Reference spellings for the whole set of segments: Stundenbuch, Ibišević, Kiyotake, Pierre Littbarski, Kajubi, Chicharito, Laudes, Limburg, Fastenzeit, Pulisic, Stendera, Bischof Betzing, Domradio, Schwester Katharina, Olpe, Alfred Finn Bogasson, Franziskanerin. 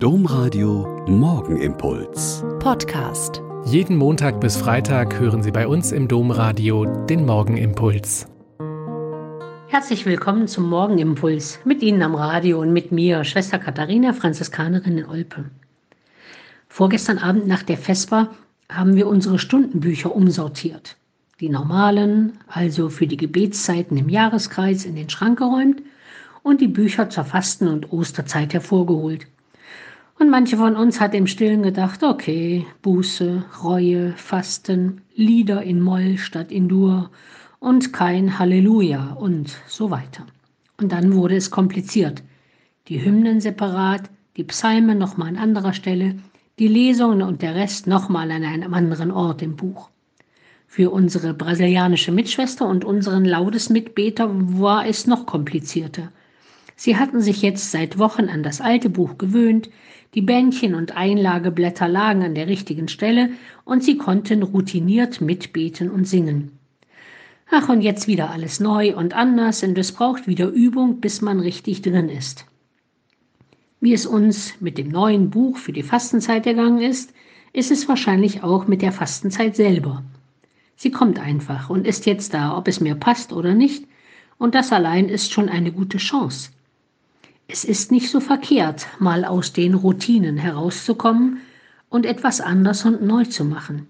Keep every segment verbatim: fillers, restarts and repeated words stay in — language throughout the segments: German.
Domradio Morgenimpuls Podcast. Jeden Montag bis Freitag hören Sie bei uns im Domradio den Morgenimpuls. Herzlich willkommen zum Morgenimpuls. Mit Ihnen am Radio und mit mir, Schwester Katharina, Franziskanerin in Olpe. Vorgestern Abend nach der Vesper haben wir unsere Stundenbücher umsortiert. Die normalen, also für die Gebetszeiten im Jahreskreis, in den Schrank geräumt und die Bücher zur Fasten- und Osterzeit hervorgeholt. Und manche von uns hat im Stillen gedacht, okay, Buße, Reue, Fasten, Lieder in Moll statt in Dur und kein Halleluja und so weiter. Und dann wurde es kompliziert. Die Hymnen separat, die Psalmen nochmal an anderer Stelle, die Lesungen und der Rest nochmal an einem anderen Ort im Buch. Für unsere brasilianische Mitschwester und unseren Laudesmitbeter war es noch komplizierter. Sie hatten sich jetzt seit Wochen an das alte Buch gewöhnt, die Bändchen und Einlageblätter lagen an der richtigen Stelle und sie konnten routiniert mitbeten und singen. Ach, und jetzt wieder alles neu und anders, und es braucht wieder Übung, bis man richtig drin ist. Wie es uns mit dem neuen Buch für die Fastenzeit ergangen ist, ist es wahrscheinlich auch mit der Fastenzeit selber. Sie kommt einfach und ist jetzt da, ob es mir passt oder nicht, und das allein ist schon eine gute Chance. Es ist nicht so verkehrt, mal aus den Routinen herauszukommen und etwas anders und neu zu machen.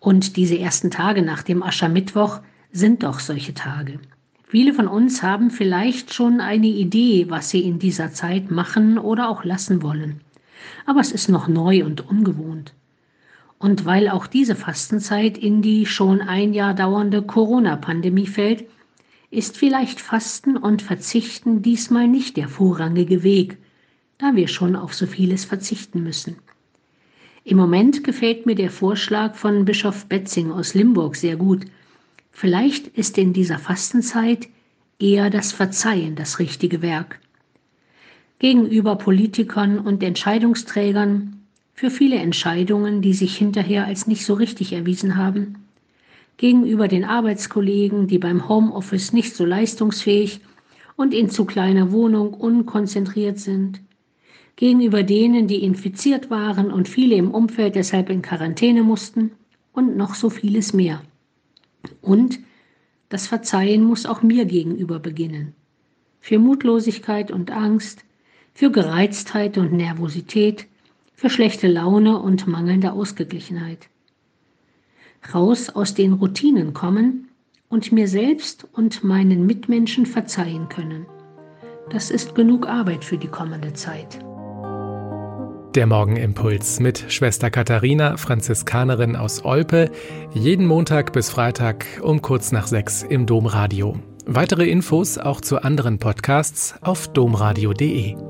Und diese ersten Tage nach dem Aschermittwoch sind doch solche Tage. Viele von uns haben vielleicht schon eine Idee, was sie in dieser Zeit machen oder auch lassen wollen. Aber es ist noch neu und ungewohnt. Und weil auch diese Fastenzeit in die schon ein Jahr dauernde Corona-Pandemie fällt, ist vielleicht Fasten und Verzichten diesmal nicht der vorrangige Weg, da wir schon auf so vieles verzichten müssen. Im Moment gefällt mir der Vorschlag von Bischof Betzing aus Limburg sehr gut. Vielleicht ist in dieser Fastenzeit eher das Verzeihen das richtige Werk. Gegenüber Politikern und Entscheidungsträgern, für viele Entscheidungen, die sich hinterher als nicht so richtig erwiesen haben, gegenüber den Arbeitskollegen, die beim Homeoffice nicht so leistungsfähig und in zu kleiner Wohnung unkonzentriert sind, gegenüber denen, die infiziert waren und viele im Umfeld deshalb in Quarantäne mussten und noch so vieles mehr. Und das Verzeihen muss auch mir gegenüber beginnen. Für Mutlosigkeit und Angst, für Gereiztheit und Nervosität, für schlechte Laune und mangelnde Ausgeglichenheit. Raus aus den Routinen kommen und mir selbst und meinen Mitmenschen verzeihen können. Das ist genug Arbeit für die kommende Zeit. Der Morgenimpuls mit Schwester Katharina, Franziskanerin aus Olpe, jeden Montag bis Freitag um kurz nach sechs im Domradio. Weitere Infos auch zu anderen Podcasts auf domradio punkt de.